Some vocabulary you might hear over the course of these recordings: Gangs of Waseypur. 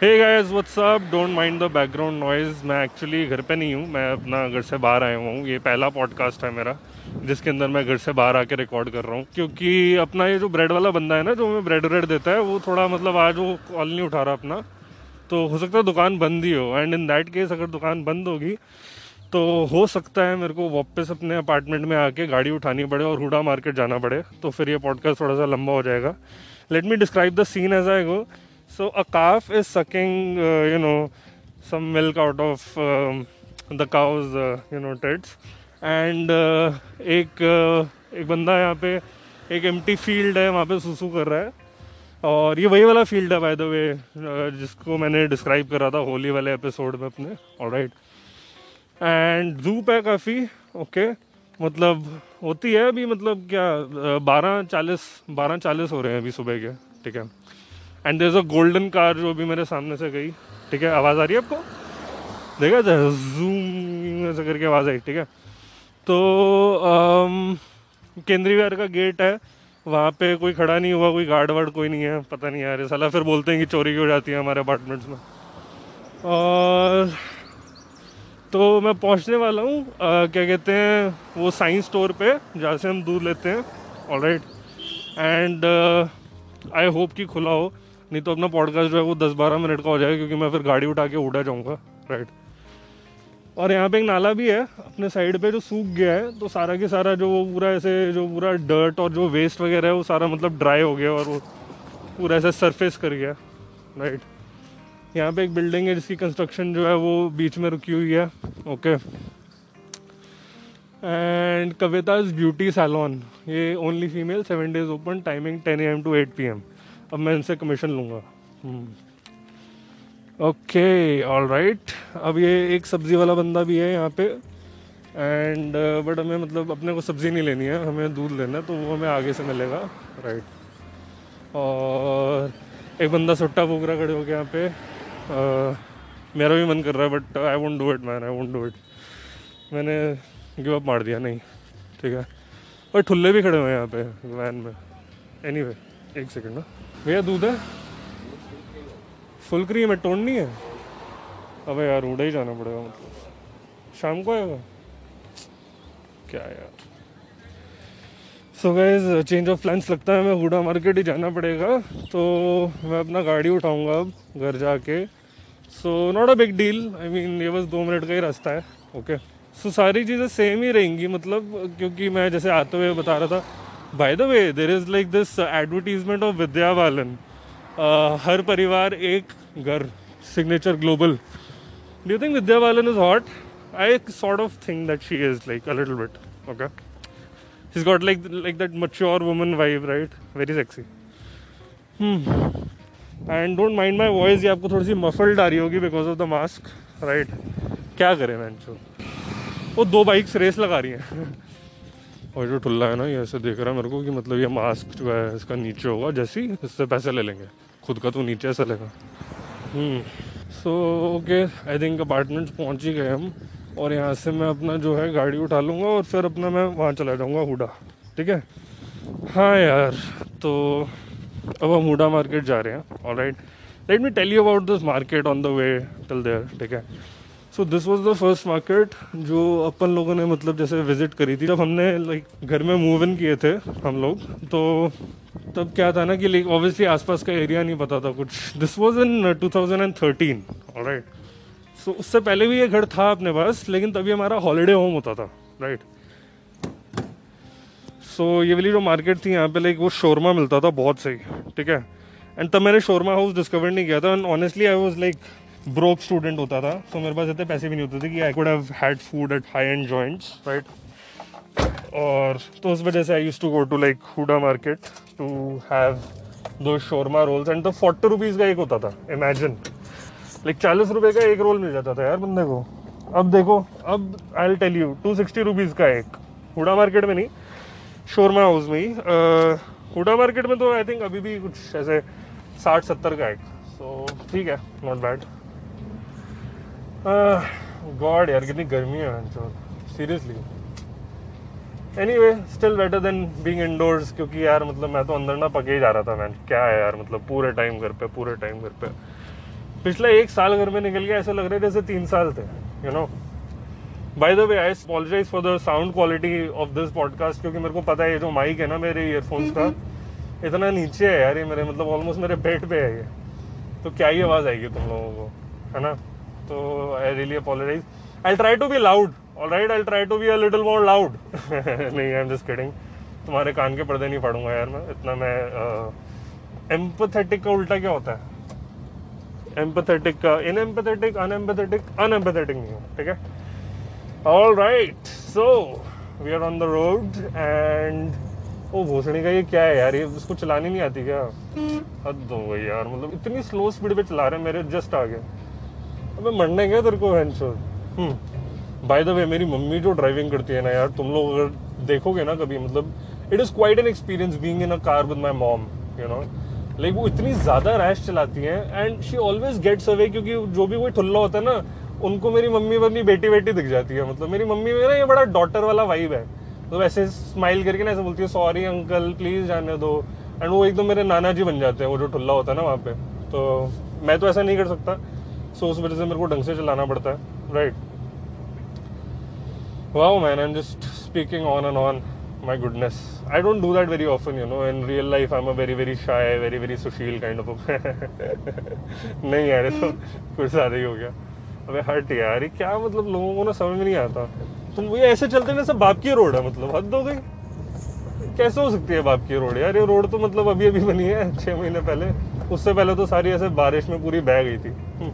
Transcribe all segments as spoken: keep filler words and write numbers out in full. Hey guys what's up, don't mind the background noise. मैं actually घर पे नहीं हूँ, मैं अपना घर से बाहर आया हुआ हूँ। ये पहला पॉडकास्ट है मेरा जिसके अंदर मैं घर से बाहर आके रिकॉर्ड कर रहा हूँ, क्योंकि अपना ये जो ब्रेड वाला बंदा है ना, जो हमें ब्रेड व्रेड देता है, वो थोड़ा मतलब आज वो कॉल नहीं उठा रहा अपना, तो हो सकता है दुकान बंद ही हो। एंड इन दैट केस अगर दुकान बंद होगी तो हो सकता है मेरे को वापस अपने अपार्टमेंट में आके गाड़ी उठानी पड़े और हुडा मार्केट जाना पड़े, तो फिर ये पॉडकास्ट थोड़ा सा लंबा हो जाएगा। Let me describe the scene as I go. So a calf is sucking, uh, you know, some milk out of um, the cow's, uh, you know, tits. And uh, एक uh, एक बंदा यहाँ पे एक empty field है, वहाँ पे सुसु कर रहा है। और ये वही वाला field है by the way, uh, जिसको मैंने describe करा था होली वाले एपिसोड में अपने। ऑलराइट, एंड धूप है काफ़ी, ओके okay. मतलब होती है अभी, मतलब क्या बारह चालीस बारह चालीस हो रहे हैं अभी सुबह के, ठीक है। And there is a golden car जो अभी मेरे सामने से गई, ठीक है। आवाज़ आ रही है आपको, देखा जाए जूम ऐसा करके आवाज़ आई, ठीक है। तो केंद्रीय विहार का गेट है, वहाँ पे कोई खड़ा नहीं हुआ, कोई गार्ड वार्ड कोई नहीं है, पता नहीं यार साला फिर बोलते हैं कि चोरी की हो जाती है हमारे अपार्टमेंट्स में। और तो मैं पहुँचने वाला हूँ, क्या कहते हैं, वो साइंस स्टोर पर जहाँ से हम दूध लेते हैं। All right, and I hope कि खुला हो, नहीं तो अपना पॉडकास्ट जो है वो दस बारह मिनट का हो जाएगा, क्योंकि मैं फिर गाड़ी उठा के उड़ा जाऊँगा। राइट, और यहाँ पे एक नाला भी है अपने साइड पे जो सूख गया है, तो सारा के सारा जो वो पूरा ऐसे जो पूरा डर्ट और जो वेस्ट वगैरह है वो सारा मतलब ड्राई हो गया और वो पूरा ऐसे सरफेस कर गया। राइट, यहाँ पे एक बिल्डिंग है जिसकी कंस्ट्रक्शन जो है वो बीच में रुकी हुई है, okay. And Kavita's beauty salon, ये only female, seven days open, timing ten A M to eight P M. अब मैं इनसे कमीशन लूँगा, ओके। ऑल राइट, अब ये एक सब्ज़ी वाला बंदा भी है यहाँ पे, एंड बट हमें मतलब अपने को सब्ज़ी नहीं लेनी है, हमें दूध लेना है, तो वो हमें आगे से मिलेगा। Right right. और एक बंदा सुट्टा पोखरा खड़े हो गया यहाँ पे। uh, मेरा भी मन कर रहा है but I won't do it man, I won't do it, मैंने गिव अप मार दिया, नहीं, ठीक है। और ठुल्ले भी खड़े हुए हैं यहाँ पे वैन में। एनीवे anyway, एक सेकंड ना भैया, दूध है फुल करी में, टोन नहीं है। अबे यार उड़ा ही जाना पड़ेगा, मतलब शाम को आएगा क्या यार। So guys, change of plans लगता है, हमें हुडा मार्केट ही जाना पड़ेगा, तो मैं अपना गाड़ी उठाऊँगा अब घर जाके। So not a big deal, I mean ये बस दो मिनट का ही रास्ता है, ओके okay. सो so, सारी चीज़ें सेम ही रहेंगी, मतलब क्योंकि मैं जैसे आते हुए बता रहा था। By the way, there is like this advertisement of Vidya Balan, हर परिवार एक घर, signature global. Do you think Vidya Balan is hot? I sort of think that she is like a little bit, okay. She is got like like that mature woman vibe, right, very sexy. And don't mind my voice, ये आपको थोड़ी सी muffled आ रही होगी because of the mask, right. क्या करें मैं, वो दो बाइक्स रेस लगा रही हैं और जो ठुल्ला है ना ये ऐसे देख रहा है मेरे को कि मतलब ये मास्क जो है इसका नीचे होगा, जैसी इससे पैसे ले लेंगे, खुद का तो नीचे ऐसा लेगा। So okay, I think apartments पहुंच ही गए हम, और यहाँ से मैं अपना जो है गाड़ी उठा लूँगा और फिर अपना मैं वहाँ चला जाऊँगा हुडा, ठीक है। हाँ यार, तो अब हम हुडा मार्केट जा रहे हैं। Alright, let me tell you about this market on the way till there, ठीक है। So this was the first market जो अपन लोगों ने मतलब जैसे विज़िट करी थी, जब हमने लाइक घर में मूव इन किए थे हम लोग, तो तब क्या था ना कि लाइक ऑब्वियसली आसपास का एरिया नहीं पता था कुछ। This was in two thousand thirteen. Alright, so उससे पहले भी ये घर था अपने पास, लेकिन तभी हमारा हॉलीडे होम होता था। Right right. सो so, ये वाली जो मार्केट थी यहाँ पे लाइक वो शोरमा मिलता था बहुत सही, ठीक है। एंड तब मैंने शोरमा हाउस डिस्कवर नहीं किया था, and honestly I was like broke student होता था, तो मेरे पास इतने पैसे भी नहीं होते थे कि I could have had food at high and joints, right. और तो उस वजह से I use to go to like Huda market to have दो शोरमा रोल्स, एंड तो फोर्टी रुपीज़ का एक होता था। इमेजिन लाइक चालीस रुपये का एक रोल मिल जाता था यार बंदे को। अब देखो, अब I tell you, two sixty rupees का एक, हुडा मार्केट में नहीं, शोरमा हाउस में ही। हुडा मार्केट में तो आई थिंक अभी भी कुछ ऐसे साठ सत्तर का एक, सो ठीक है, नॉट बैड। गॉड यार कितनी गर्मी है seriously. Anyway, still better than being indoors, क्योंकि यार मतलब मैं तो अंदर ना पके ही जा रहा था मैन, क्या है यार मतलब पूरे टाइम घर पे पूरे टाइम घर पे पिछला एक साल घर में निकल गया, ऐसा लग रहा था जैसे तीन साल थे, you know. By the way I apologise for the sound quality of this podcast, क्योंकि मेरे को पता है ये जो माइक है ना मेरे ईयरफोन्स का इतना नीचे है यार, ये मेरे मतलब ऑलमोस्ट मेरे बेड पे है ये, तो क्या ही आवाज़ आएगी तुम लोगों को, है ना। तो I really apologise, I try to be loud, alright I try to be a little more loud. नहीं आई एम जस्ट किडिंग, तुम्हारे कान के पर्दे नहीं फाड़ूंगा यार मैं, इतना मैं एम्पथेटिक uh, का उल्टा क्या होता है, एम्पथेटिक का इन एम्पथेटिक अनएम्पथेटिक अनएम्पथेटिक नहीं हो, ठीक है। All right, so we are on the road and ओ भोसड़ी का ये क्या है यार, ये इसको चलानी नहीं आती क्या, हद हो गई यार, मतलब इतनी स्लो स्पीड पे चला रहे हैं, मेरे जस्ट आगे। अबे मरने क्या तेरे को हैंडशॉट। बाय द वे मेरी मम्मी जो ड्राइविंग करती है ना यार, तुम लोग अगर देखोगे ना कभी, मतलब it is quite an experience being in a car with my mom, you know. Like वो इतनी ज़्यादा रैश चलाती हैं and she always gets away, क्योंकि जो भी कोई ठुल्ला होता है ना उनको मेरी मम्मी अपनी बेटी बेटी दिख जाती है। मतलब मेरी मम्मी में ना ये बड़ा डॉटर वाला वाइब है, तो ऐसे स्माइल करके ना ऐसे बोलती है सॉरी अंकल प्लीज़ जाने दो, एंड वो एकदम मेरे नाना जी बन जाते हैं वो जो ठुल्ला होता है ना वहाँ पे। तो मैं तो ऐसा नहीं कर सकता, सो उस वजह से मेरे को ढंग से चलाना पड़ता है, right. Wow man I am just speaking on and on, my goodness I don't do that very often, you know. In real life I am a very very shy very very सुशील kind of. नहीं यार तो कुछ ज़्यादा ही हो गया, अबे हट यार ये क्या, मतलब लोगों को ना समझ में नहीं आता, तुम ये ऐसे चलते ना, सब बाप की रोड है, मतलब हद हो गई, कैसे हो सकती है बाप की रोड यार। ये रोड तो मतलब अभी अभी बनी है छः महीने पहले, उससे पहले तो सारी ऐसे बारिश में पूरी बह गई थी।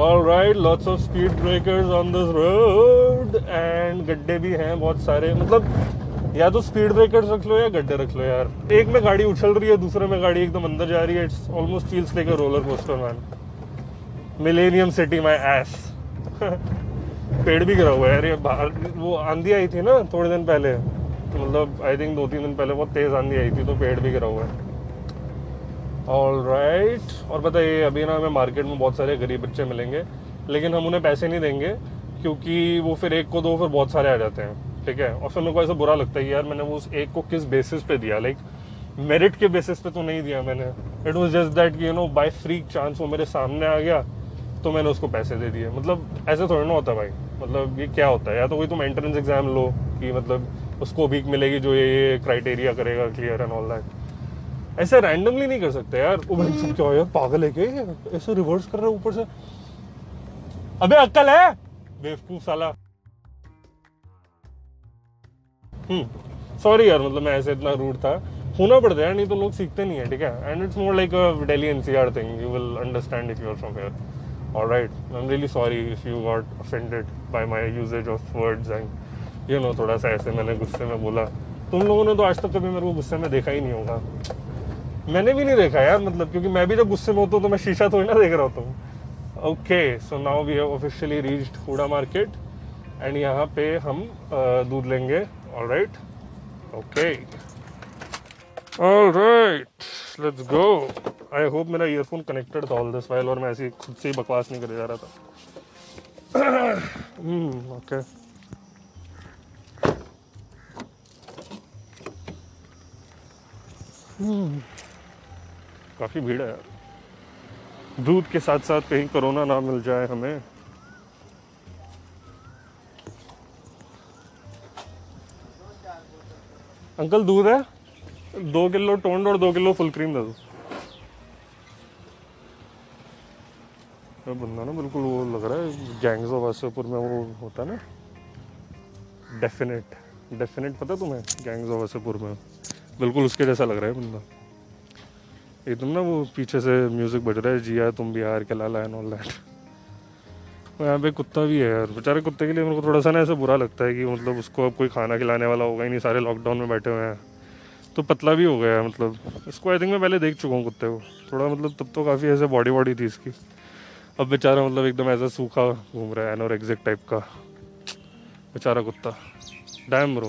Alright, lots of speed breakers on this road and गड्ढे भी हैं बहुत सारे, मतलब या तो स्पीड ब्रेकर्स रख लो या गड्ढे रख लो यार। एक में गाड़ी उछल रही है, दूसरे में गाड़ी एकदम अंदर जा रही है, it's almost feels like a roller coaster man. Millennium city my ass. पेड़ भी गिरा हुआ है अरे बाहर, वो आंधी आई थी ना थोड़े दिन पहले, तो मतलब आई थिंक दो तीन दिन पहले बहुत तेज़ आंधी आई थी, तो पेड़ भी गिरा हुआ है। ऑल राइट, और पता है अभी ना हमें मार्केट में बहुत सारे गरीब बच्चे मिलेंगे, लेकिन हम उन्हें पैसे नहीं देंगे क्योंकि वो फिर एक को दो फिर बहुत सारे आ जाते हैं, ठीक है। और फिर मेरे को ऐसा बुरा लगता है यार मैंने वो उस एक को किस बेसिस पे दिया, लाइक मेरिट के बेसिस पे तो नहीं दिया मैंने, it was just that you know by freak chance वो मेरे सामने आ गया तो मैंने उसको पैसे दे दिए। मतलब ऐसे थोड़ा ना होता भाई, मतलब ये क्या होता है, या तो कोई तुम एंट्रेंस एग्जाम लो कि मतलब उसको भीख मिलेगी जो ये ये क्राइटेरिया करेगा क्लियर एंड ऑल दैट, ऐसे रैंडमली नहीं कर सकते यार। ओ भाई तुम क्या यार पागल है क्या, ऐसे रिवर्स कर रहे हो ऊपर से, अबे अक्कल है बेवकूफ साला। हम्म सॉरी यार, मतलब मैं ऐसे इतना रूड था, होना पड़ता है यार नहीं तो लोग सीखते नहीं है, ठीक है। And it's more like a Delhi NCR thing, you will understand if you are from here. All right, I'm really sorry if you got offended by my usage of words and you know थोड़ा सा ऐसे मैंने गुस्से में बोला। तुम लोगों ने तो आज तक कभी मेरे को गुस्से में देखा ही नहीं होगा, मैंने भी नहीं देखा यार, मतलब क्योंकि मैं भी जब गुस्से में होता हूँ तो मैं शीशा थोड़ी ना देख रहा होता हूँ। Okay, so now we have officially reached Huda market and यहाँ पे हम दूध लेंगे। All right, okay, all right, let's go. I hope मेरा ईयरफोन कनेक्टेड था ऑल दिस वाइल और मैं ऐसी खुद से ही बकवास नहीं करे जा रहा था। ओके काफ़ी भीड़ है यार, दूध के साथ साथ कहीं कोरोना ना मिल जाए हमें। अंकल दूध है, दो किलो टोंड और दो किलो फुल क्रीम दे दो। बंदा ना बिल्कुल वो लग रहा है गैंग्स ऑफ वासेपुर में वो होता है ना डेफिनेट डेफिनेट, पता तुम्हें गैंग्स ऑफ वासेपुर में, बिल्कुल उसके जैसा लग रहा है बंदा एकदम ना। वो पीछे से म्यूज़िक बज रहा है, जिया तुम बिहार के लाला एंड ऑल दैट। यहाँ पे कुत्ता भी है यार, बेचारे कुत्ते के लिए मेरे को थोड़ा सा ना ऐसा बुरा लगता है कि मतलब उसको अब कोई खाना खिलाने वाला होगा ही नहीं, सारे लॉकडाउन में बैठे हुए हैं, तो पतला भी हो गया है। मतलब इसको आई थिंक मैं पहले देख चुका हूँ कुत्ते को, थोड़ा मतलब तब तो काफ़ी ऐसे बॉडी बॉडी थी इसकी, अब बेचारा मतलब एकदम ऐसा सूखा घूम रहा है एनोरेक्सिक टाइप का बेचारा कुत्ता। डैम ब्रो,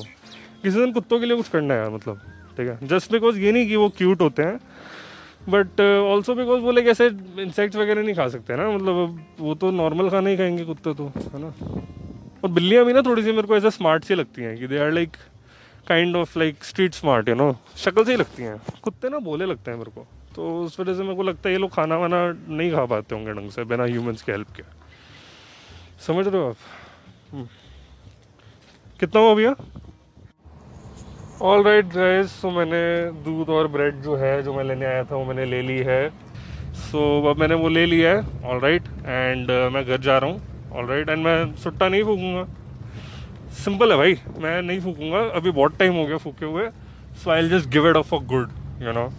किसी दिन कुत्तों के लिए कुछ करना है यार, मतलब ठीक है। जस्ट बिकॉज ये नहीं कि वो क्यूट होते हैं, बट ऑल्सो बिकॉज वो लाइक ऐसे इंसेक्ट्स वगैरह नहीं खा सकते ना, मतलब वो तो नॉर्मल खाना ही खाएंगे कुत्ते तो, है ना। और बिल्लियाँ भी ना थोड़ी सी मेरे को ऐसे स्मार्ट सी लगती हैं कि they are like kind of like street smart, you know, शक्ल से ही लगती हैं। कुत्ते ना बोले लगते हैं मेरे को, तो उस वजह से मेरे को लगता है ये लोग खाना वाना नहीं खा पाते होंगे ढंग से बिना ह्यूमंस के हेल्प के, समझ रहे हो आप कितना हो भैया। ऑल राइट गाइस, सो मैंने दूध और ब्रेड जो है जो मैं लेने आया था वो मैंने ले ली है। सो so, अब मैंने वो ले लिया है। ऑल राइट एंड मैं घर जा रहा हूँ। ऑल राइट एंड मैं सुट्टा नहीं फूकूँगा, सिंपल है भाई, मैं नहीं फूकूँगा। अभी बहुत टाइम हो गया फूके हुए। So I will just give it up for good, you know.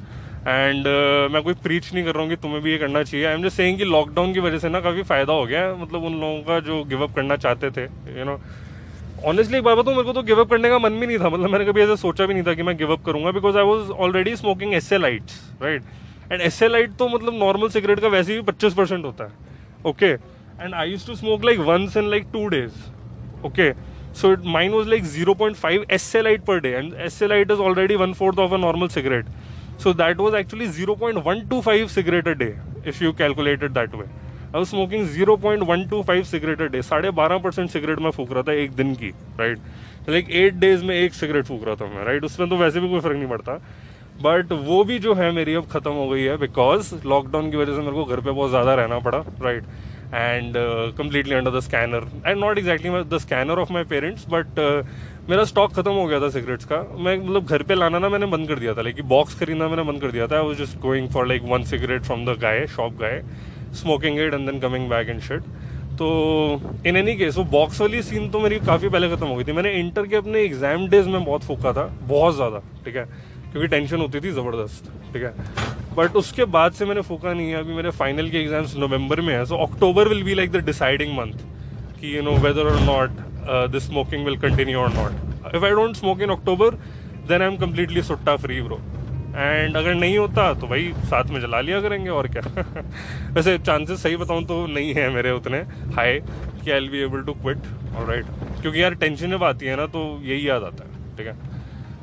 And मैं कोई प्रीच नहीं कर रहा हूँ कि तुम्हें भी ये करना चाहिए। आई एम जस्ट सेइंग कि लॉकडाउन की वजह से ना काफ़ी फ़ायदा हो गया है, मतलब उन लोगों का जो गिव अप करना चाहते थे, यू नो। ऑनेस्टली एक बात बताऊँ, मेरे को तो गिव अप करने का मन भी नहीं था, मतलब मैंने कभी ऐसा सोचा भी नहीं था कि मैं गिव अप करूँगा, because I was already smoking एसएलाइट, right. And एसएलाइट तो मतलब नॉर्मल सिगरेट का वैसे भी पच्चीस परसेंट होता है, okay. And I use to smoke like once in like two days, okay. So it mine was like zero point five एसएलाइट per day, and एसएलाइट is already one fourth of a normal cigarette. So that was actually zero point one two five cigarette a day if you calculated that way. I was smoking zero point one two five cigarette a day, साढ़े बारह percent cigarette मैं फूक रहा था एक दिन की, right. Like eight days में एक सिगरेट फूक रहा था मैं, राइट। उसमें तो वैसे भी कोई फ़र्क नहीं पड़ता, बट वो भी जो है मेरी अब ख़त्म हो गई है, बिकॉज लॉकडाउन की वजह से मेरे को घर पे बहुत ज़्यादा रहना पड़ा, right. And completely under the scanner, and not exactly the scanner of my parents, but मेरा स्टॉक खत्म हो गया था सिगरेट्स का। मैं मतलब घर पे लाना ना मैंने बंद कर दिया था, लाइक बॉक्स खरीदना मैंने बंद कर दिया था। I was just going for like one cigarette from the guy, shop guy, smoking it and then coming back and shit. तो इन एनी केस वो बॉक्स वाली सीन तो मेरी काफ़ी पहले ख़त्म हो गई थी। मैंने इंटर के अपने एग्जाम डेज में बहुत फूका था, बहुत ज़्यादा, ठीक है, क्योंकि टेंशन होती थी ज़बरदस्त, ठीक है। बट उसके बाद से मैंने फूका नहीं है। अभी मेरे फाइनल के एग्ज़ाम्स नवंबर में है, so October will be like the deciding month कि यू नो वेदर और not this smoking will continue और not. If I don't smoke in October then I am completely सुट्टा फ्री ब्रो, एंड अगर नहीं होता तो भाई साथ में जला लिया करेंगे और क्या। वैसे चांसेस सही बताऊँ तो नहीं है मेरे उतने हाई कि I will be able to quit, alright, क्योंकि यार टेंशन जब आती है ना तो यही याद आता है, ठीक है।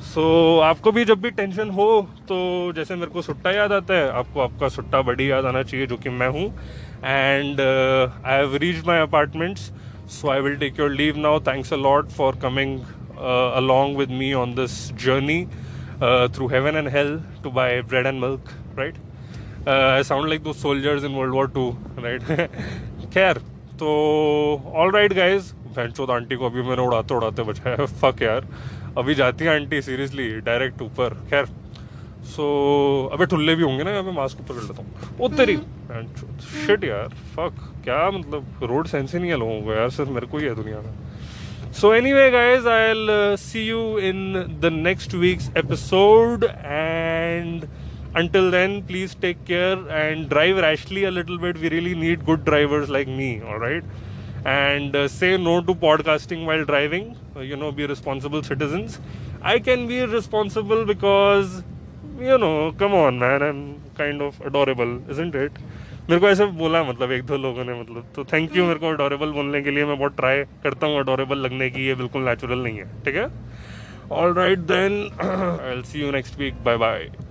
सो so, आपको भी जब भी टेंशन हो तो जैसे मेरे को सुट्टा याद आता है, आपको आपका सुट्टा बड़ी याद आना चाहिए, जो कि मैं हूँ। And I have reached my apartments, so I will take your leave now. Thanks a lot for coming along with me on this journey Uh, through heaven and hell to buy bread and milk, right? Uh, I sound like those soldiers in World War Two, right? खैर तो all right guys, भैंचोद aunty को अभी मैंने उड़ाते उड़ाते बचाया, fuck यार। अभी जाती है आंटी सीरियसली डायरेक्ट ऊपर। खैर सो so, अबे ठुल्ले भी होंगे ना, यहाँ पे मास्क ऊपर कर लेता हूँ। ओ तेरी भैंचोद, शिट यार, फक, क्या मतलब रोड सेंस ही नहीं है लोगों को यार, सिर्फ मेरे को ही है दुनिया में। So anyway guys, I'll uh, see you in the next week's episode, and until then please take care and drive rashly a little bit. We really need good drivers like me, alright? And uh, say no to podcasting while driving, uh, you know, be responsible citizens. I can be responsible because, you know, come on man, I'm kind of adorable, isn't it? मेरे को ऐसे बोला मतलब एक दो लोगों ने, मतलब तो थैंक यू मेरे को अडोरेबल बोलने के लिए। मैं बहुत ट्राई करता हूँ अडोरेबल लगने की, ये बिल्कुल नेचुरल नहीं है, ठीक है। All right then, I will see you next week, bye bye.